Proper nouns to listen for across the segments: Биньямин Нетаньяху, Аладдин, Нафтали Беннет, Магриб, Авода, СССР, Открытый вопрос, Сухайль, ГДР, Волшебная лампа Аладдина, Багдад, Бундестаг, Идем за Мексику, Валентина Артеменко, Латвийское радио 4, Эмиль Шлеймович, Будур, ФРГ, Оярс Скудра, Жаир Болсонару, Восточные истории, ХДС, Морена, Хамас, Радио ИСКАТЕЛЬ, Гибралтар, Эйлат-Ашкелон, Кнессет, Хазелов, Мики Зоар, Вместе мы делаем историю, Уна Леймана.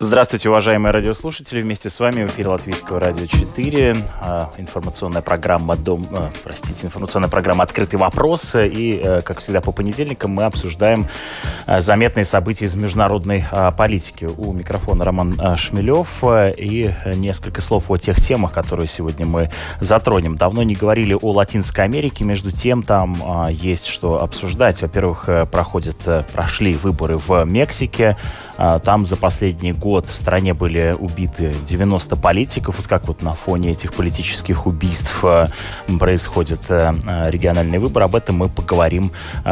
Здравствуйте, уважаемые радиослушатели. Вместе с вами в эфире Латвийского радио 4. Информационная программа «Открытый вопрос». И, как всегда, по понедельникам мы обсуждаем заметные события из международной политики. У микрофона Роман Шмелев. И несколько слов о тех темах, которые сегодня мы затронем. Давно не говорили о Латинской Америке. Между тем, там есть что обсуждать. Во-первых, прошли выборы в Мексике. Там за последний год в стране были убиты 90 политиков. Вот как вот на фоне этих политических убийств происходит региональный выбор. Об этом мы поговорим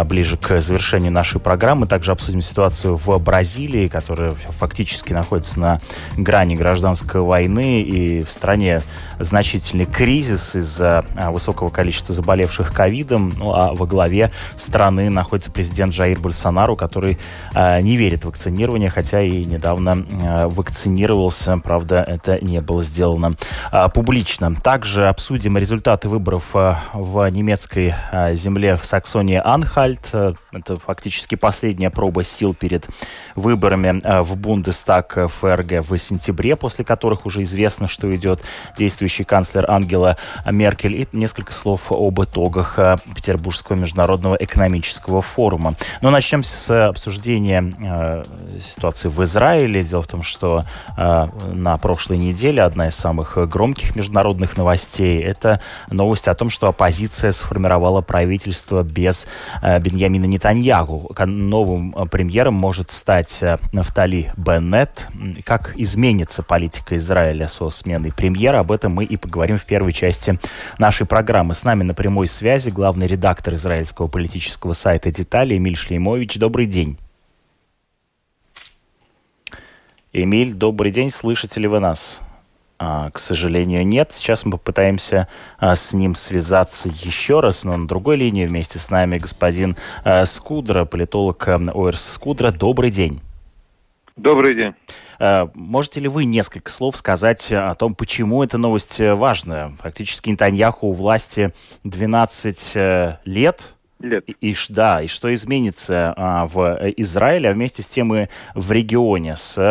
ближе к завершению нашей программы. Также обсудим ситуацию в Бразилии, которая фактически находится на грани гражданской войны. И в стране значительный кризис из-за высокого количества заболевших ковидом. Ну, а во главе страны находится президент Жаир Болсонару, который не верит в вакцинирование, хотя и недавно вакцинировался. Правда, это не было сделано публично. Также обсудим результаты выборов в немецкой земле в Саксонии-Анхальт. Это фактически последняя проба сил перед выборами в Бундестаг ФРГ в сентябре, после которых уже известно, что идет действующий канцлер Ангела Меркель. И несколько слов об итогах Петербургского международного экономического форума. Но начнем с обсуждения ситуации в Израиле. Дело в том, что на прошлой неделе одна из самых громких международных новостей – это новость о том, что оппозиция сформировала правительство без Биньямина Нетаньяху. Новым премьером может стать Нафтали Беннет. Как изменится политика Израиля со сменой премьера, об этом мы и поговорим в первой части нашей программы. С нами на прямой связи главный редактор израильского политического сайта «Детали» Эмиль Шлеймович. Добрый день. Эмиль, добрый день. Слышите ли вы нас? К сожалению, нет. Сейчас мы попытаемся с ним связаться еще раз, но на другой линии вместе с нами господин Скудра, политолог Оярс Скудра. Добрый день. Добрый день. Можете ли вы несколько слов сказать о том, почему эта новость важна? Фактически Нетаньяху у власти 12 лет. И что изменится в Израиле, а вместе с тем и в регионе с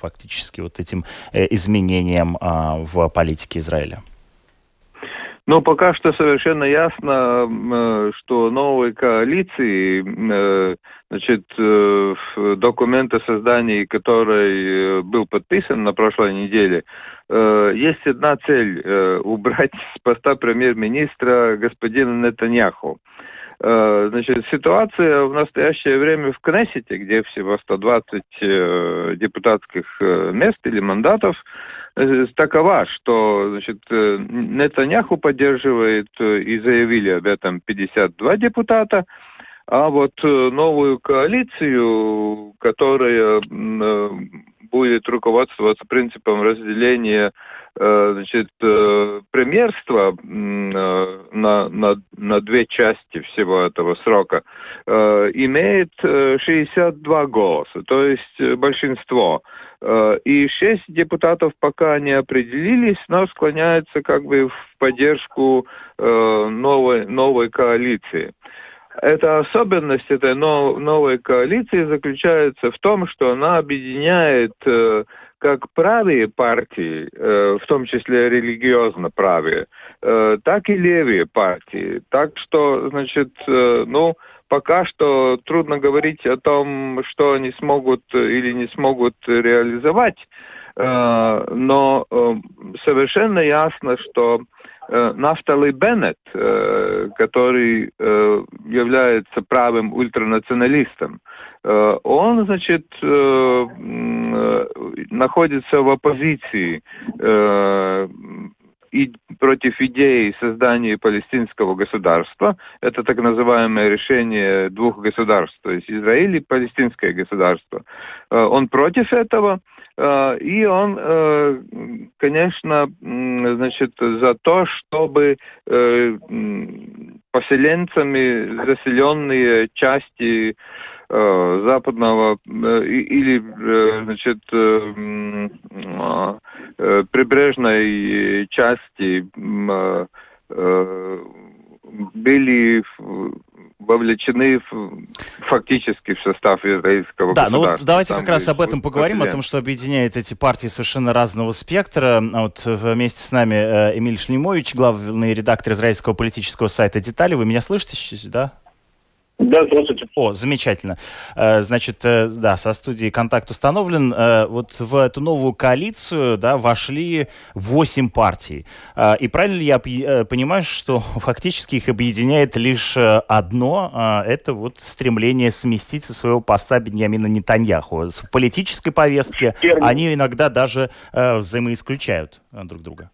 фактически вот этим изменением в политике Израиля? Но пока что совершенно ясно, что новой коалиции, значит, документ о создании, который был подписан на прошлой неделе, есть одна цель – убрать с поста премьер-министра господина Нетаньяху. Значит, ситуация в настоящее время в Кнессете, где всего 120 депутатских мест или мандатов, такова, что, значит, Нетаньяху поддерживает, и заявили об этом 52 депутата, а вот новую коалицию, которая будет руководствоваться принципом разделения, значит, премьерства на две части всего этого срока, имеет 62 голоса, то есть большинство. И 6 депутатов пока не определились, но склоняются как бы в поддержку новой коалиции. Эта особенность этой новой коалиции заключается в том, что она объединяет как правые партии, в том числе религиозно правые, так и левые партии. Так что, значит, пока что трудно говорить о том, что они смогут или не смогут реализовать, но совершенно ясно, что Нафтали Беннет, который является правым ультранационалистом, он, значит, находится в оппозиции и против идеи создания палестинского государства. Это так называемое решение двух государств, то есть Израиль и палестинское государство. Он против этого. И он, конечно, значит, за то, чтобы поселенцами заселенные части западного или, значит, прибрежной части были вовлечены фактически в состав израильского государства. Да, ну вот давайте как раз об этом поговорим, о том, что объединяет эти партии совершенно разного спектра. Вот вместе с нами Эмиль Шлеймович, главный редактор израильского политического сайта «Детали». Вы меня слышите сейчас, да? Да, здравствуйте. О, замечательно. Значит, да, со студией контакт установлен. Вот в эту новую коалицию, да, вошли 8 партий. И правильно ли я понимаю, что фактически их объединяет лишь одно? Это вот стремление сместить со своего поста Биньямина Нетаньяху. В политической повестке они иногда даже взаимоисключают друг друга.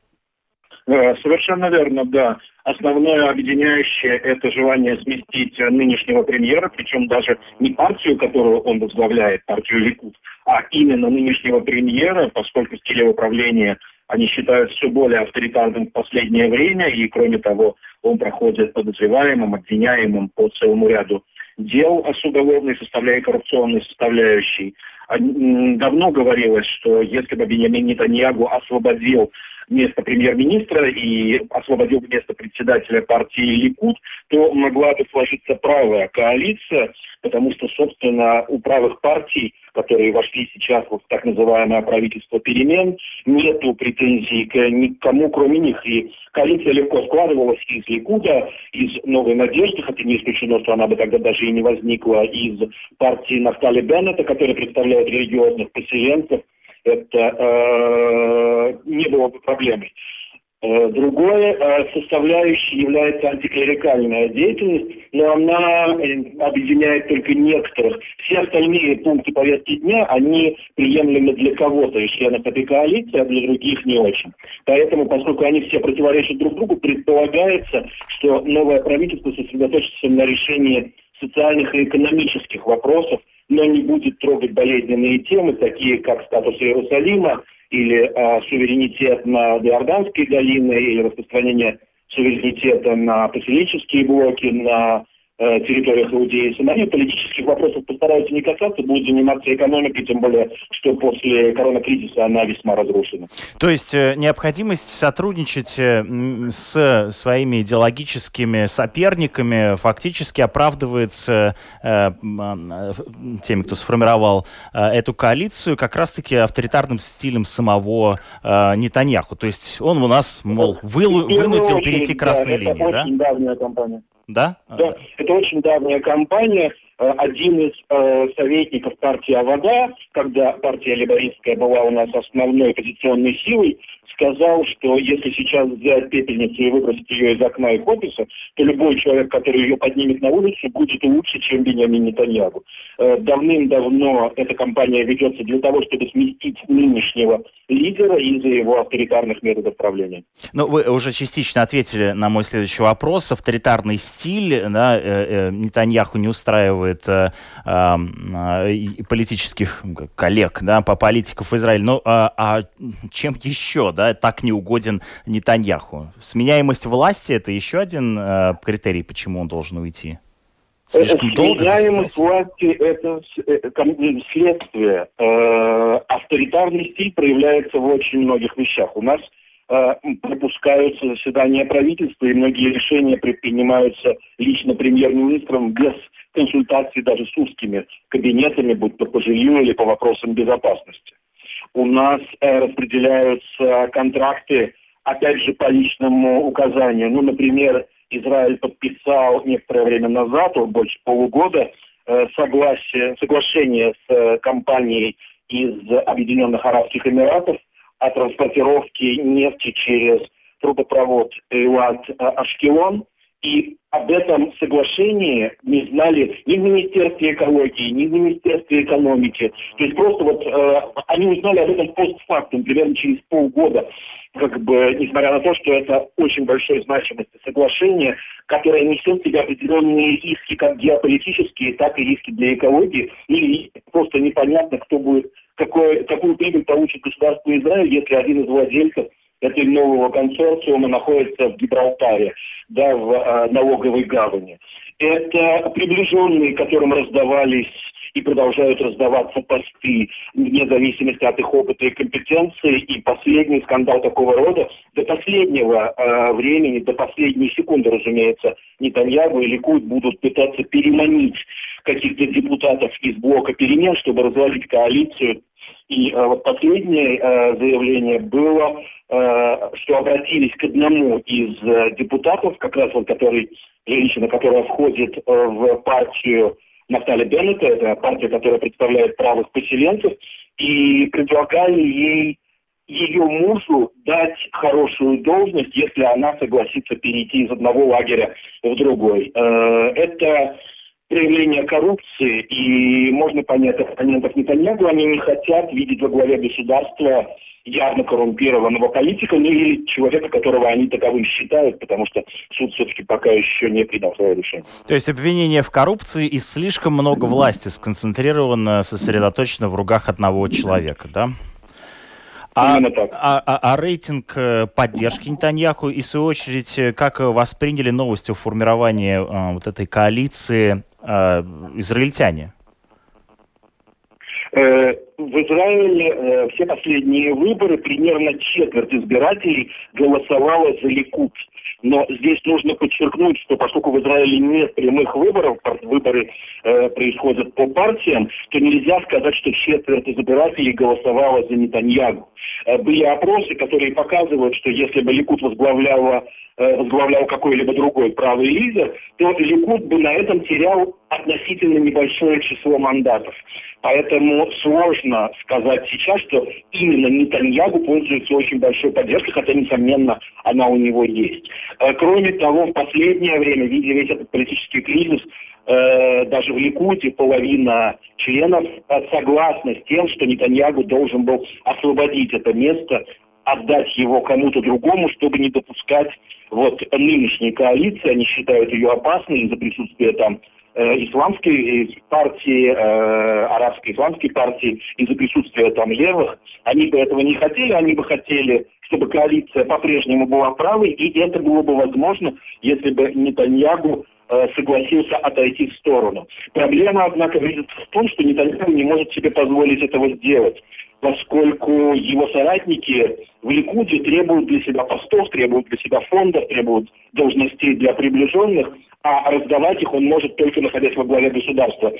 Совершенно верно, да. Основное объединяющее – это желание сместить нынешнего премьера, причем даже не партию, которую он возглавляет, партию Ликуд, а именно нынешнего премьера, поскольку стиль управления они считают все более авторитарным в последнее время, и, кроме того, он проходит подозреваемым, обвиняемым по целому ряду дел о уголовной составляющей, коррупционной составляющей. Давно говорилось, что если бы Биньямин Нетаньяху освободил место премьер-министра и освободил место председателя партии Ликуд, то могла бы сложиться правая коалиция, потому что, собственно, у правых партий, которые вошли сейчас в так называемое правительство перемен, нету претензий к никому, кроме них. И коалиция легко складывалась из Ликуда, из «Новой надежды», хотя не исключено, что она бы тогда даже и не возникла, из партии Нафтали Беннета, которая представляет религиозных поселенцев. Это не было бы проблемой. Другое составляющей является антиклерикальная деятельность, но она объединяет только некоторых. Все остальные пункты повестки дня, они приемлемы для кого-то из членов этой коалиции, а для других не очень. Поэтому, поскольку они все противоречат друг другу, предполагается, что новое правительство сосредоточится на решении социальных и экономических вопросов, но не будет трогать болезненные темы, такие как статус Иерусалима, или суверенитет на Иорданской долине, или распространение суверенитета на поселенческие блоки, на территориях Иудеи и Самарии. Политических вопросов постараются не касаться, будут заниматься экономикой, тем более, что после коронакризиса она весьма разрушена. То есть необходимость сотрудничать с своими идеологическими соперниками фактически оправдывается теми, кто сформировал эту коалицию, как раз-таки авторитарным стилем самого Нетаньяху. То есть он у нас, мол, вынудил перейти красные линии, да? Очень давняя компания. Да? Да, это очень давняя кампания. Один из советников партии «Авода», когда партия либористская была у нас основной оппозиционной силой, сказал, что если сейчас взять пепельницу и выбросить ее из окна их офиса, то любой человек, который ее поднимет на улицу, будет лучше, чем Биньямин Нетаньяху. Давным-давно эта кампания ведется для того, чтобы сместить нынешнего лидера из-за его авторитарных методов правления. Ну, вы уже частично ответили на мой следующий вопрос. Авторитарный стиль, да, Нетаньяху не устраивает политических коллег, да, политиков Израиля. Но чем еще, да, так не угоден Нетаньяху? Сменяемость власти – это еще один критерий, почему он должен уйти? Слишком долго сменяемость власти – это следствие. Авторитарный стиль проявляется в очень многих вещах. У нас пропускаются заседания правительства, и многие решения предпринимаются лично премьер-министром без консультации даже с узкими кабинетами, будь то по жилью или по вопросам безопасности. У нас распределяются контракты, опять же, по личному указанию. Ну, например, Израиль подписал некоторое время назад, больше полугода, соглашение с компанией из Объединенных Арабских Эмиратов о транспортировке нефти через трубопровод Эйлат-Ашкелон. И об этом соглашении не знали ни в Министерстве экологии, ни в Министерстве экономики. То есть просто вот они узнали об этом постфактум, примерно через полгода, как бы, несмотря на то, что это очень большой значимости соглашение, которое несет в себя определенные риски, как геополитические, так и риски для экологии, и просто непонятно, кто будет какую прибыль получит государство Израиль, если один из владельцев этого нового консорциума находится в Гибралтаре, да, в налоговой гавани. Это приближенные, которым раздавались и продолжают раздаваться посты, вне зависимости от их опыта и компетенции. И последний скандал такого рода, до последнего времени, до последней секунды, разумеется, Нетаньяху и Ликуд будут пытаться переманить каких-то депутатов из блока перемен, чтобы развалить коалицию. И вот последнее заявление было, что обратились к одному из депутатов, как раз вот который, женщина, которая входит в партию Нафтали Беннета, это партия, которая представляет правых поселенцев, и предлагали ей, ее мужу, дать хорошую должность, если она согласится перейти из одного лагеря в другой. Это проявление коррупции, и можно понять оппонентов Нетаньяху, они не хотят видеть во главе государства явно коррумпированного политика, ну или человека, которого они таковым считают, потому что суд все-таки пока еще не принял свое решение. То есть обвинение в коррупции и слишком много власти сконцентрировано, сосредоточено в руках одного человека, да? А рейтинг поддержки Нетаньяху и, в свою очередь, как восприняли новости о формировании вот этой коалиции израильтяне? В Израиле все последние выборы примерно четверть избирателей голосовала за Ликуд. Но здесь нужно подчеркнуть, что поскольку в Израиле нет прямых выборов, выборы происходят по партиям, то нельзя сказать, что четверть избирателей голосовала за Нетаньяху. Были опросы, которые показывают, что если бы Ликуд возглавлял какой-либо другой правый лидер, то Ликуд бы на этом терял относительно небольшое число мандатов. Поэтому сложно сказать сейчас, что именно Нетаньяху пользуется очень большой поддержкой, хотя, несомненно, она у него есть. Кроме того, в последнее время, видя весь этот политический кризис, даже в Ликуде половина членов согласна с тем, что Нетаньяху должен был освободить это место, отдать его кому-то другому, чтобы не допускать вот нынешней коалиции. Они считают ее опасной из-за присутствия там исламской партии, арабской исламской партии, из-за присутствия там левых. Они бы этого не хотели, они бы хотели, чтобы коалиция по-прежнему была правой, и это было бы возможно, если бы Нетаньяху согласился отойти в сторону. Проблема, однако, видится в том, что Нетаньяху не может себе позволить этого сделать, поскольку его соратники в Ликуде требуют для себя постов, требуют для себя фондов, требуют должностей для приближенных, а раздавать их он может только находясь во главе государства.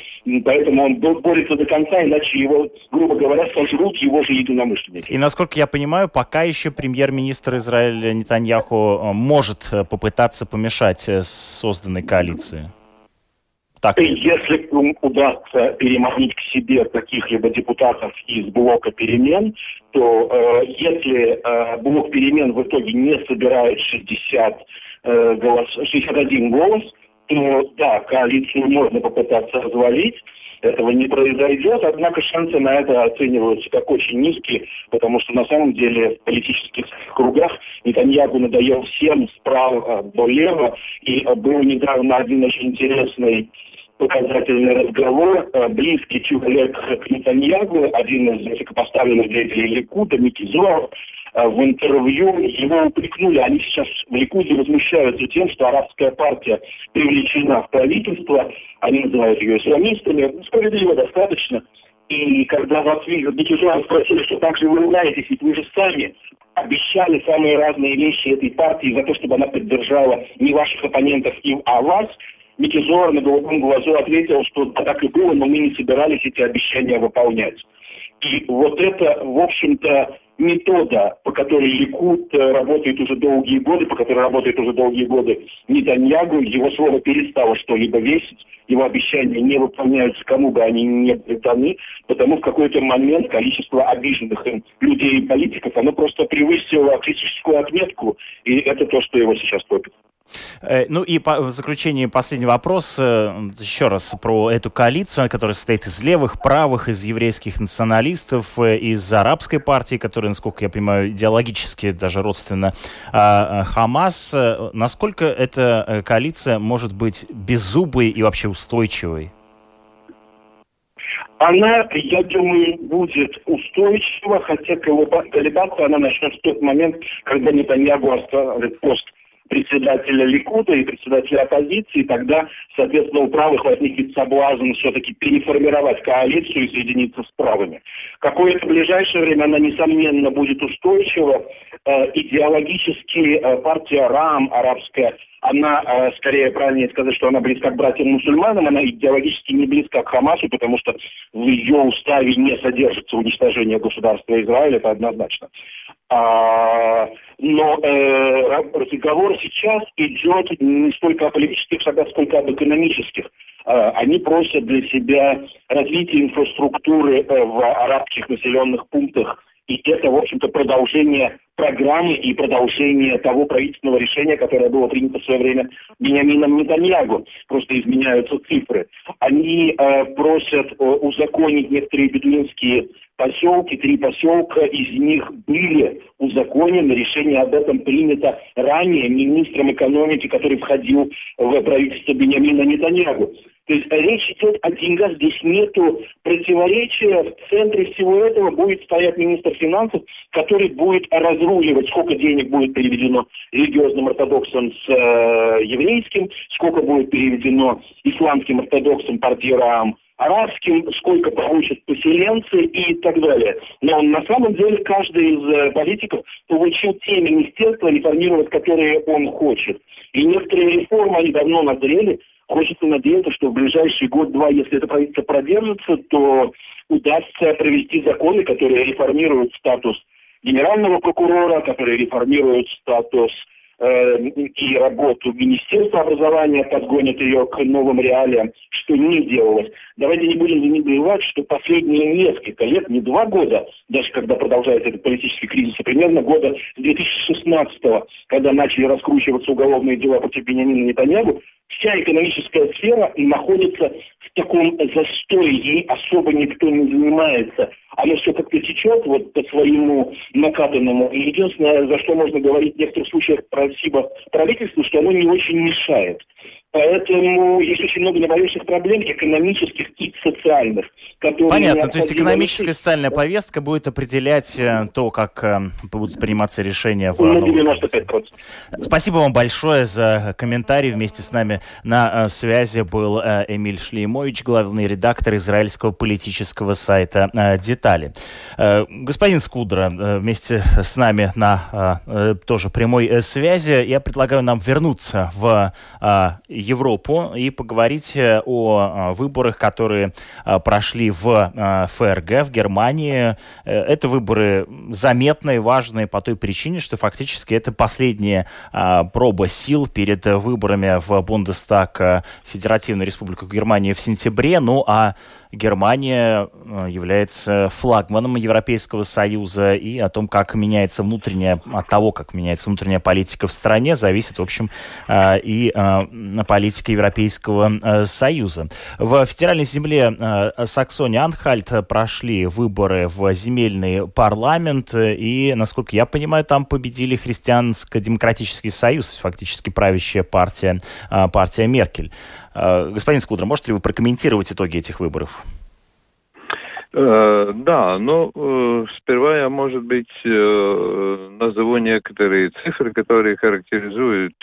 Поэтому он борется до конца, иначе его, грубо говоря, сожрут его же единомышленники. И, насколько я понимаю, пока еще премьер-министр Израиля Нетаньяху может попытаться помешать созданной коалиции. Так. Если удастся переманить к себе каких-либо депутатов из блока перемен, то если блок перемен в итоге не собирает 61 голос, то да, коалицию можно попытаться развалить. Этого не произойдет, однако шансы на это оцениваются как очень низкие, потому что на самом деле в политических кругах Нетаньяху надоел всем справа до лева, и был недавно один очень интересный показательный разговор. Близкий человек к Нетаньяху, один из высокопоставленных деятелей Ликуда, Мики Зоар, в интервью его упрекнули. Они сейчас в Ликуде возмущаются тем, что арабская партия привлечена в правительство. Они называют ее исламистами. Справедливо достаточно. И когда в ответ Мики Зоар спросили, что так же вы знаетесь, ведь вы же сами обещали самые разные вещи этой партии за то, чтобы она поддержала не ваших оппонентов, а вас, Мики Зоар на голубом глазу ответил, что так и было, но мы не собирались эти обещания выполнять. И вот это, в общем-то, метода, по которой Ликуд работает уже долгие годы, Нетаньяху, его слово перестало что-либо весить, его обещания не выполняются, кому бы они ни были даны, потому в какой-то момент количество обиженных им людей и политиков, оно просто превысило критическую отметку, и это то, что его сейчас топит. Ну и в заключение последний вопрос, еще раз про эту коалицию, которая состоит из левых, правых, из еврейских националистов, из арабской партии, которая, насколько я понимаю, идеологически даже родственна Хамас. Насколько эта коалиция может быть беззубой и вообще устойчивой? она, я думаю, будет устойчива, хотя колебаться она начнет в тот момент, когда Нетаньяху оставит пост председателя Ликуда и председателя оппозиции, тогда, соответственно, у правых возникнет соблазн все-таки переформировать коалицию и соединиться с правыми. Какое-то ближайшее время она, несомненно, будет устойчива. Идеологически партия РАМ, арабская, она, скорее правильнее сказать, что она близка к братьям-мусульманам, она идеологически не близка к Хамасу, потому что в ее уставе не содержится уничтожение государства Израиль, это однозначно. Но разговор сейчас идет не столько о политических шагах, сколько об экономических. Они просят для себя развития инфраструктуры в арабских населенных пунктах. И это, в общем-то, продолжение программы и продолжение того правительственного решения, которое было принято в свое время Биньямином Нетаньяху. Просто изменяются цифры. Они просят узаконить некоторые бедуинские поселки, 3 поселка, из них были узаконены, решение об этом принято ранее министром экономики, который входил в правительство Биньямина Нетаньяху. То есть речь идет о деньгах, здесь нету противоречия, в центре всего этого будет стоять министр финансов, который будет разруливать, сколько денег будет переведено религиозным ортодоксам с еврейским, сколько будет переведено исламским ортодоксам партиям арабским, сколько получат поселенцы и так далее. Но на самом деле каждый из политиков получил те министерства, реформировать которые он хочет. И некоторые реформы, они давно назрели. Хочется надеяться, что в ближайший год-два, если это правительство продержится, то удастся провести законы, которые реформируют статус генерального прокурора, которые реформируют статус и работу Министерства образования, подгонят ее к новым реалиям, что не делалось. Давайте не будем забывать, что последние несколько лет, не 2 года, даже когда продолжается этот политический кризис, а примерно года с 2016-го, когда начали раскручиваться уголовные дела против Биньямина Нетаньяху, вся экономическая сфера находится в таком застое, ей особо никто не занимается. Оно все как-то течет вот по своему накатанному. И единственное, за что можно говорить в некоторых случаях спасибо правительству, что оно не очень мешает. Поэтому есть очень много наболевших проблем экономических и социальных. Понятно, то есть экономическая и социальная повестка будет определять то, как будут приниматься решения в новом. Спасибо вам большое за комментарий. Вместе с нами на связи был Эмиль Шлеймович, главный редактор израильского политического сайта «Детали». Господин Скудра вместе с нами на тоже прямой связи. Я предлагаю нам вернуться в Европу и поговорить о выборах, которые прошли в ФРГ, в Германии. Это выборы заметные, важные по той причине, что фактически это последняя проба сил перед выборами в Бундестаг Федеративную Республику Германии в сентябре. Ну а Германия является флагманом Европейского Союза, и о том, как меняется внутренняя, от того, как меняется внутренняя политика в стране, зависит, в общем, и политика Европейского Союза. В федеральной земле Саксония-Анхальт прошли выборы в земельный парламент, и, насколько я понимаю, там победили Христианско-демократический союз, фактически правящая партия Меркель. Господин Скудра, можете ли вы прокомментировать итоги этих выборов? Да, но сперва я, может быть, назову некоторые цифры, которые характеризуют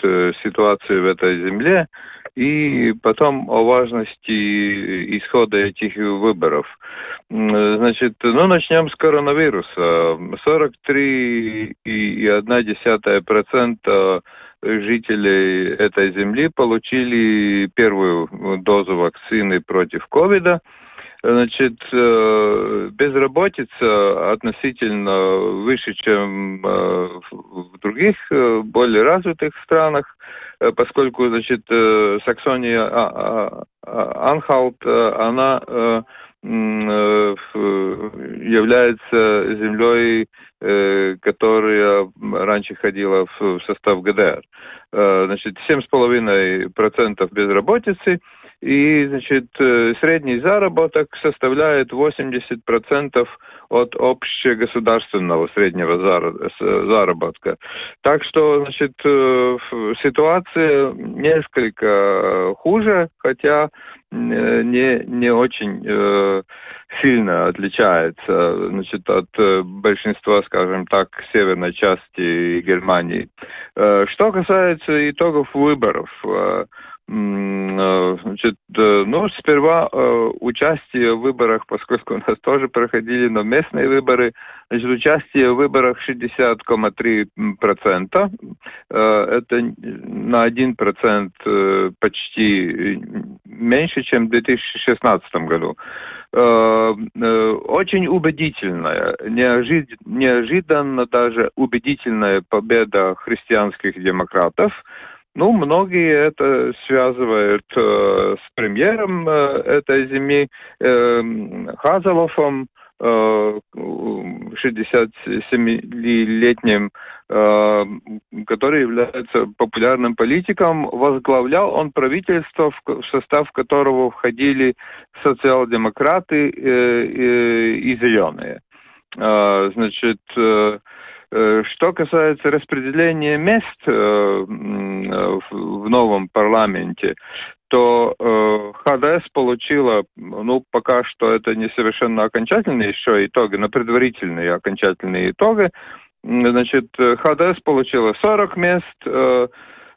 ситуацию в этой земле, и потом о важности исхода этих выборов. Значит, начнем с коронавируса. 43,1% жителей этой земли получили первую дозу вакцины против ковида. Значит, безработица относительно выше, чем в других более развитых странах, поскольку, значит, Саксония Анхальт, она является землей, которая раньше ходила в состав ГДР. Значит, 7,5% безработицы. И, значит, средний заработок составляет 80% от общегосударственного среднего заработка. Так что, значит, ситуация несколько хуже, хотя не очень сильно отличается, значит, от большинства, скажем так, северной части Германии. Что касается итогов выборов, значит, ну, сперва участие в выборах, поскольку у нас тоже проходили на местные выборы, значит, участие в выборах 60,3%. Это на 1% почти меньше, чем в 2016 году. Очень убедительная, неожиданно даже убедительная победа христианских демократов. Ну, многие это связывают с премьером этой зимы, Хазеловым, 67-летним, который является популярным политиком. Возглавлял он правительство, в состав которого входили социал-демократы и зеленые. Значит, что касается распределения мест в новом парламенте, то ХДС получила, ну, пока что это не совершенно окончательные еще итоги, но предварительные окончательные итоги. Значит, ХДС получила 40 мест,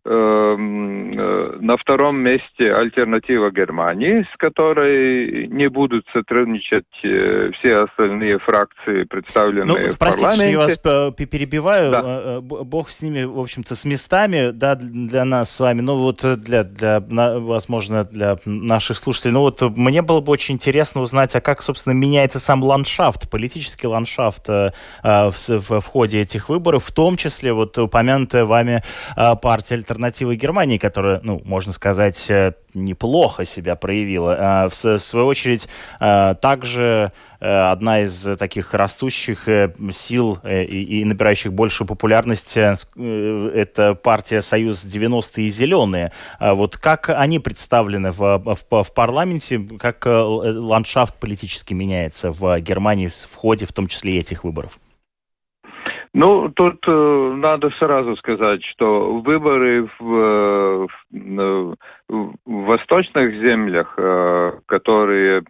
на втором месте альтернатива Германии, с которой не будут сотрудничать все остальные фракции, представленные в парламенте. Я вас перебиваю. Да. Бог с ними, в общем-то, с местами, да, для нас с вами, ну вот для возможно, для наших слушателей. Ну вот мне было бы очень интересно узнать, а как, собственно, меняется сам ландшафт, политический ландшафт в ходе этих выборов, в том числе вот упомянутая вами партия «Альтернатива Германии», которая, ну, можно сказать, неплохо себя проявила. В свою очередь, также одна из таких растущих сил и набирающих большую популярность — это партия «Союз-90» и «Зеленые». Вот как они представлены в парламенте, как ландшафт политически меняется в Германии в ходе, в том числе, этих выборов? Ну, тут надо сразу сказать, что выборы в восточных землях, которые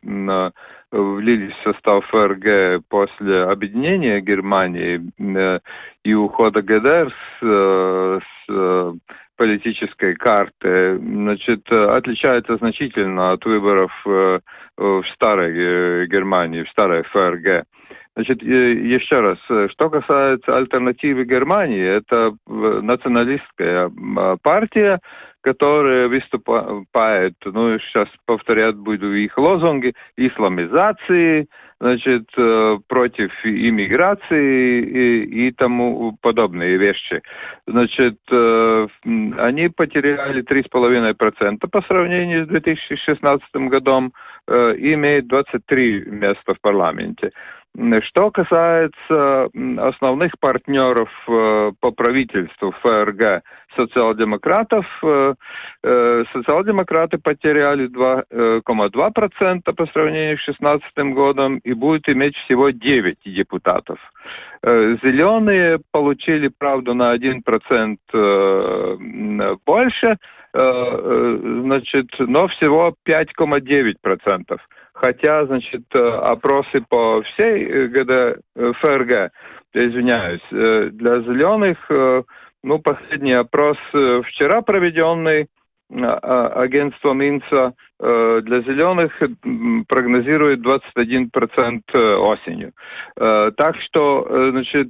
влились в состав ФРГ после объединения Германии и ухода ГДР с политической карты, значит, отличается значительно от выборов в старой Германии, в старой ФРГ. Значит, еще раз, что касается «Альтернативы Германии», это националистская партия, которая выступает, ну, сейчас повторять буду их лозунги, исламизации, значит, против иммиграции и тому подобные вещи. Значит, они потеряли 3,5% по сравнению с 2016 годом и имеют 23 места в парламенте. Что касается основных партнеров по правительству ФРГ, социал-демократов, социал-демократы потеряли 2,2% по сравнению с 2016 годом и будут иметь всего 9 депутатов. Зеленые получили, правда, на 1% больше, значит, но всего 5,9%. Хотя, значит, опросы по всей ФРГ, извиняюсь, для зеленых, ну, последний опрос вчера проведенный агентством Инца, для зеленых прогнозирует 21% осенью. Так что, значит,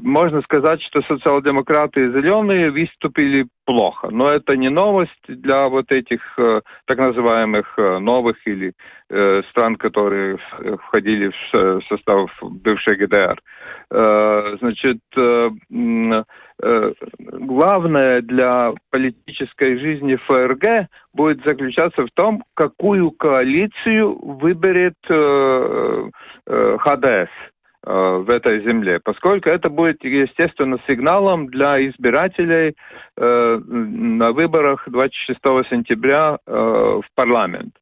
можно сказать, что социал-демократы и зеленые выступили плохо. Но это не новость для вот этих так называемых новых или стран, которые входили в состав бывшей ГДР. Значит, главное для политической жизни ФРГ будет заключаться в том, какую коалицию выберет ХДС. в этой земле, поскольку это будет, естественно, сигналом для избирателей на выборах 26 сентября в парламент.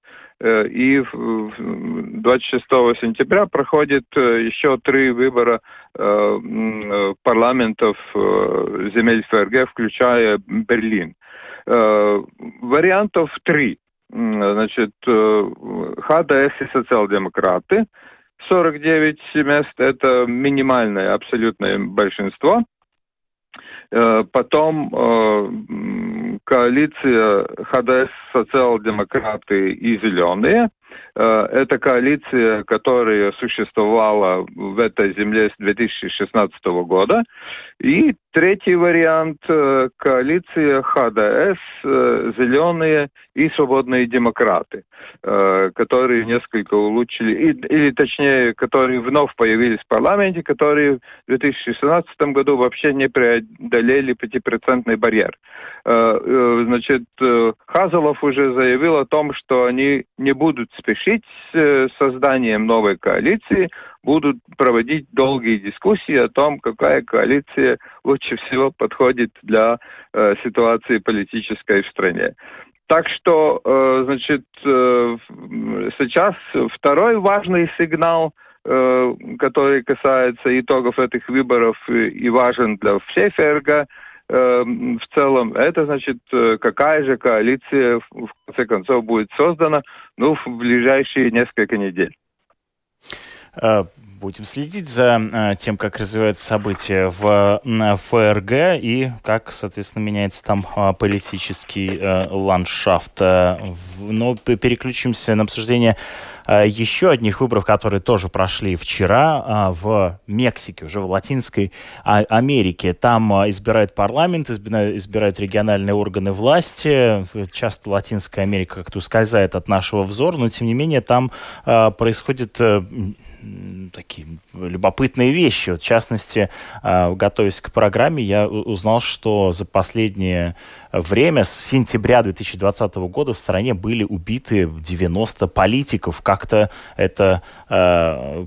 И 26 сентября проходит еще 3 выбора парламентов земель ФРГ, включая Берлин. Вариантов 3. Значит, ХДС и социал-демократы. 49 мест – это минимальное абсолютное большинство. Потом коалиция ХДС, социал-демократы и зеленые. Это коалиция, которая существовала в этой земле с 2016 года. И третий вариант – коалиция ХДС, зеленые и свободные демократы, которые несколько улучшили, или точнее, которые вновь появились в парламенте, которые в 2016 году вообще не преодолели 5% барьер. Значит, Хазелов уже заявил о том, что они не будут спешить с созданием новой коалиции, будут проводить долгие дискуссии о том, какая коалиция лучше всего подходит для ситуации политической в стране. Так что, значит, сейчас второй важный сигнал, который касается итогов этих выборов и важен для всей ФРГ, в целом, это значит, какая же коалиция в конце концов будет создана, ну, в ближайшие несколько недель. Будем следить за тем, как развиваются события в ФРГ и как, соответственно, меняется там политический ландшафт. Но переключимся на обсуждение еще одних выборов, которые тоже прошли вчера в Мексике, уже в Латинской Америке. Там избирают парламент, избирают региональные органы власти. Часто Латинская Америка как-то ускользает от нашего взора, но, тем не менее, там происходят такие любопытные вещи. Вот, в частности, готовясь к программе, я узнал, что за последнее время, с сентября 2020 года, в стране были убиты 90 политиков. Как-то это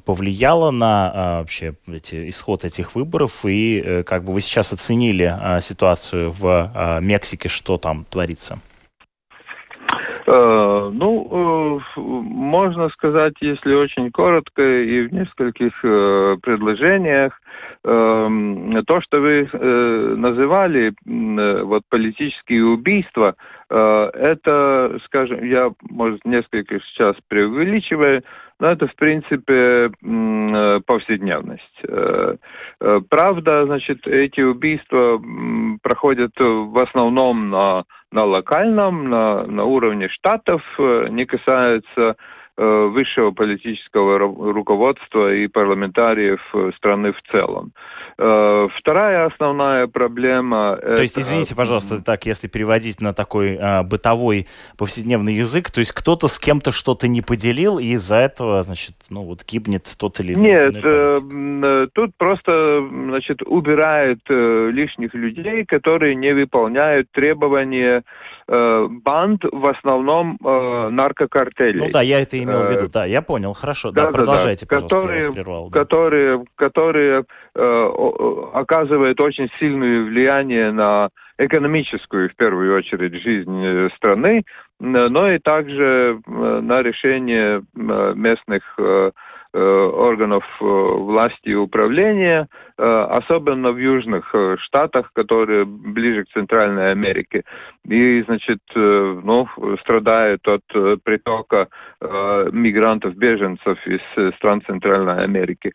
повлияло на вообще исход этих выборов? И как бы вы сейчас оценили ситуацию в Мексике, что там творится? Ну, можно сказать, если очень коротко и в нескольких предложениях, то, что вы называли вот политические убийства, это, скажем, я, может, несколько сейчас преувеличиваю, но это, в принципе, повседневность. Правда, значит, эти убийства проходят в основном на локальном, на уровне штатов, не касаются высшего политического руководства и парламентариев страны в целом. Вторая основная проблема... То есть, извините, пожалуйста, так, если переводить на такой бытовой повседневный язык, то есть кто-то с кем-то что-то не поделил, и из-за этого, значит, ну вот гибнет тот или иной. Нет, тут просто, значит, убирают лишних людей, которые не выполняют требования банд, в основном наркокартелей. Ну да, я это имел в виду, да, я понял, хорошо, да, продолжайте, пожалуйста, которые, я вас прервал. Да. Которые оказывают очень сильное влияние на экономическую, в первую очередь, жизнь страны, но и также на решение местных органов власти и управления, особенно в южных штатах, которые ближе к Центральной Америке. И, значит, ну, страдают от притока мигрантов-беженцев из стран Центральной Америки.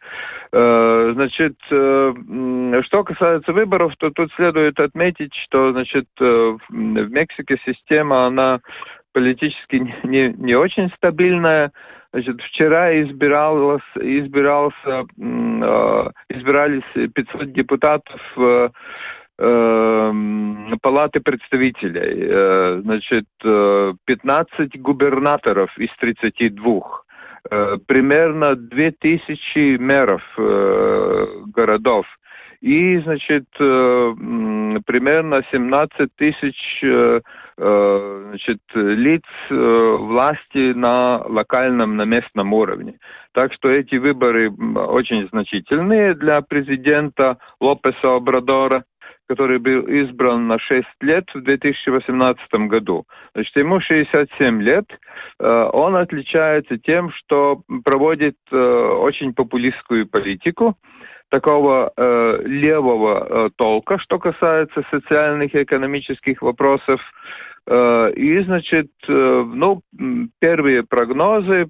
Значит, что касается выборов, то тут следует отметить, что, значит, в Мексике система, она политически не очень стабильная. Значит, вчера избирались 500 депутатов Палаты представителей, значит, 15 губернаторов из 32, примерно 2000 мэров городов И, значит, примерно 17 тысяч лиц власти на локальном, на местном уровне. Так что эти выборы очень значительные для президента Лопеса Обрадора, который был избран на 6 лет в 2018 году. Значит, ему 67 лет. Он отличается тем, что проводит очень популистскую политику такого левого толка, что касается социальных и экономических вопросов. И, значит, первые прогнозы,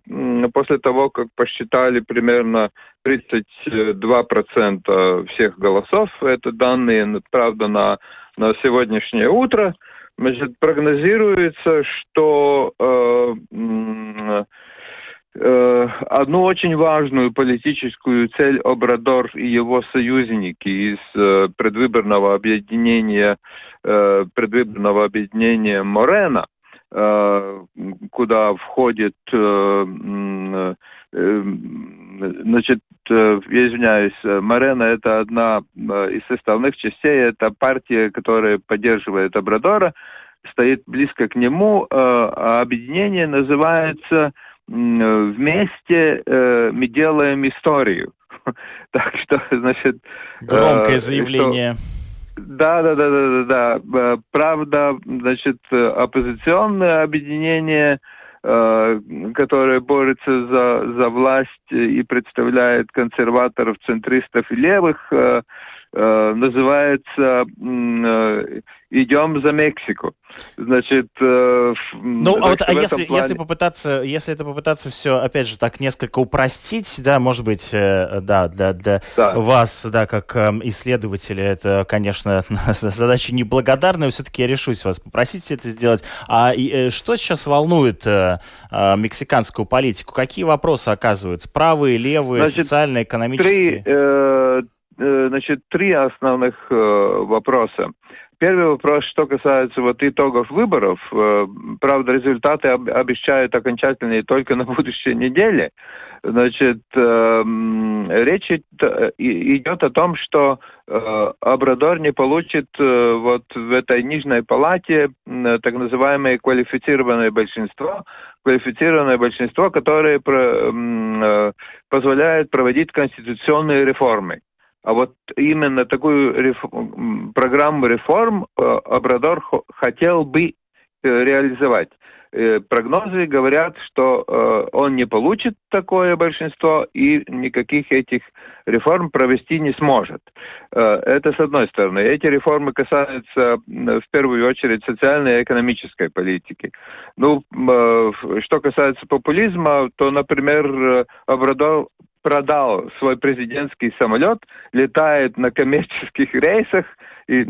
после того, как посчитали примерно 32% всех голосов, это данные, правда, на сегодняшнее утро, значит, прогнозируется, что одну очень важную политическую цель Обрадор и его союзники из предвыборного объединения Морена, куда входит, Морена — это одна из составных частей, это партия, которая поддерживает Обрадора, стоит близко к нему, а объединение называется «Вместе мы делаем историю». Так что, значит... Громкое заявление. Да. Правда, значит, оппозиционное объединение, которое борется за власть и представляет консерваторов, центристов и левых, называется «Идем за Мексику». Значит, если попытаться все, опять же, так несколько упростить, да, может быть, да, для вас, да, как исследователя, это, конечно, задача неблагодарная, все-таки я решусь вас попросить это сделать. Что сейчас волнует мексиканскую политику? Какие вопросы оказываются? Правые, левые, социальные, экономические? Три основных вопроса. Первый вопрос, что касается итогов выборов. Правда, результаты обещают окончательные только на будущей неделе. Значит, речь идет о том, что Обрадор не получит в этой нижней палате так называемое квалифицированное большинство, которое позволяет проводить конституционные реформы. А именно такую программу реформ Обрадор хотел бы реализовать. Прогнозы говорят, что он не получит такое большинство и никаких этих реформ провести не сможет. Это с одной стороны. Эти реформы касаются в первую очередь социальной и экономической политики. Что касается популизма, то, например, Обрадор продал свой президентский самолет, летает на коммерческих рейсах, и,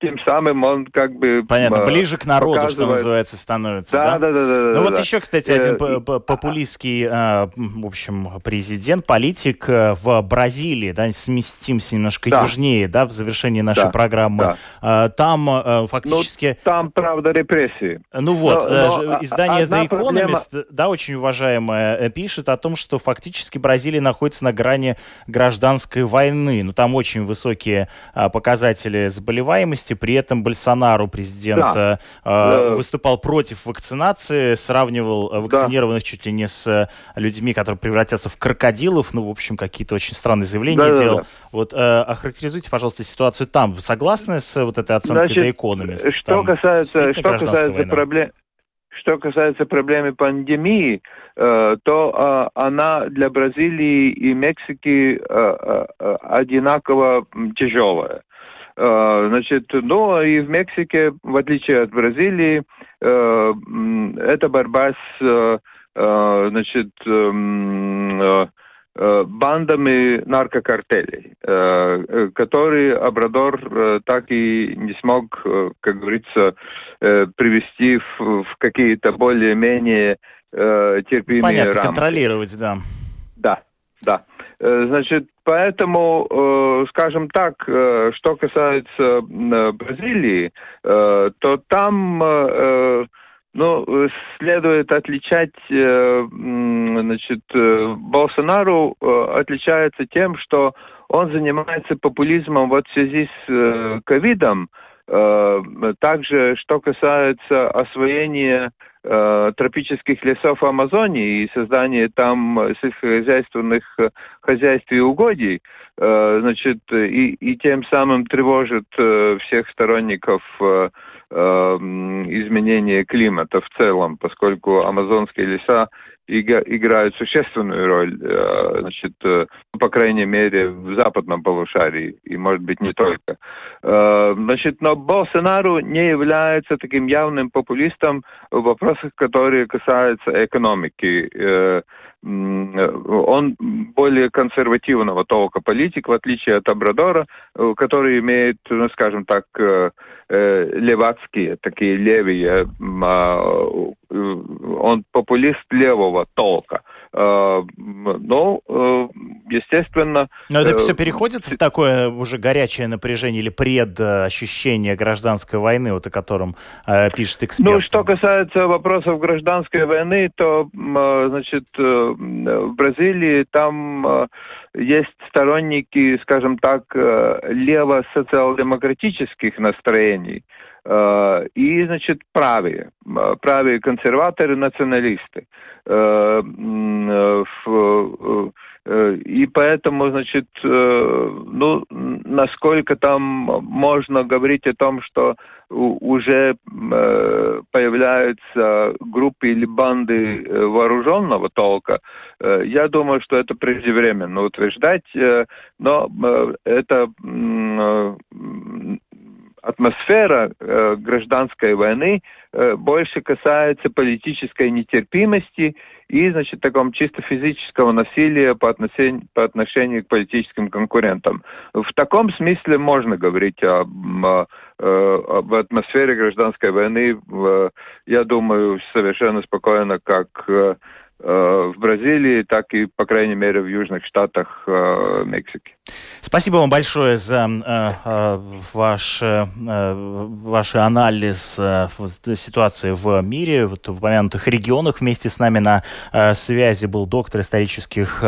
тем самым он как бы... Понятно, ближе к народу, показывает, что называется, становится, да? Да. Еще, кстати, один популистский, в общем, президент, политик в Бразилии, да, сместимся немножко южнее, да, в завершении нашей программы. Да. Там фактически... там, правда, репрессии. Издание The Economist, очень уважаемое, пишет о том, что фактически Бразилия находится на грани гражданской войны. Там очень высокие показатели заболеваемости. При этом Болсонару, президент, выступал против вакцинации, сравнивал вакцинированных чуть ли не с людьми, которые превратятся в крокодилов. Какие-то очень странные заявления делал. Охарактеризуйте, пожалуйста, ситуацию там. Вы согласны с этой оценкой The Economist? Что касается проблемы пандемии, то она для Бразилии и Мексики одинаково тяжелая. И в Мексике, в отличие от Бразилии, это борьба с, бандами наркокартелей, которые Обрадор так и не смог, как говорится, привести в какие-то более-менее терпимые рамки. Контролировать, да. Да. Поэтому, скажем так, что касается Бразилии, то там Ну, следует отличать, значит, Болсонару отличается тем, что он занимается популизмом вот в связи с ковидом. Также, что касается освоения тропических лесов Амазонии и создания там сельскохозяйственных хозяйств и угодий, значит, и тем самым тревожит всех сторонников изменения климата в целом, поскольку амазонские леса играют существенную роль, значит, по крайней мере, в западном полушарии, и, может быть, не только. Значит, но Болсонару не является таким явным популистом в вопросах, которые касаются экономики. Он более консервативного толка политик, в отличие от Обрадора, который имеет, ну, скажем так, левацкие, такие левые. Он популист левого толка. Ну, естественно... Но это все переходит в такое уже горячее напряжение или предощущение гражданской войны, вот о котором пишет эксперт? Ну, что касается вопросов гражданской войны, то, значит, в Бразилии там есть сторонники, скажем так, лево-социал-демократических настроений и, значит, правые консерваторы, националисты. И поэтому, значит, ну, насколько там можно говорить о том, что уже появляются группы или банды вооруженного толка, я думаю, что это преждевременно утверждать, но это атмосфера гражданской войны больше касается политической нетерпимости и, значит, таком чисто физического насилия по отношению к политическим конкурентам. В таком смысле можно говорить об атмосфере гражданской войны, я думаю, совершенно спокойно, как в Бразилии, так и, по крайней мере, в южных штатах Мексики. Спасибо вам большое за ваш анализ ситуации в мире, вот в упомянутых регионах. Вместе с нами на связи был доктор исторических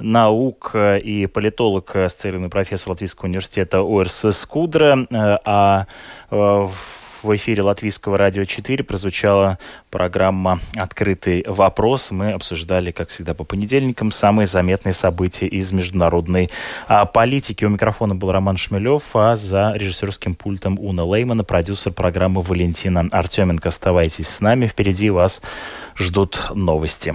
наук и политолог, ассоциированный профессор Латвийского университета Оярс Скудра. В эфире Латвийского радио 4 прозвучала программа «Открытый вопрос». Мы обсуждали, как всегда, по понедельникам самые заметные события из международной политики. У микрофона был Роман Шмелев, а за режиссерским пультом Уна Леймана, продюсер программы Валентина Артеменко. Оставайтесь с нами, впереди вас ждут новости.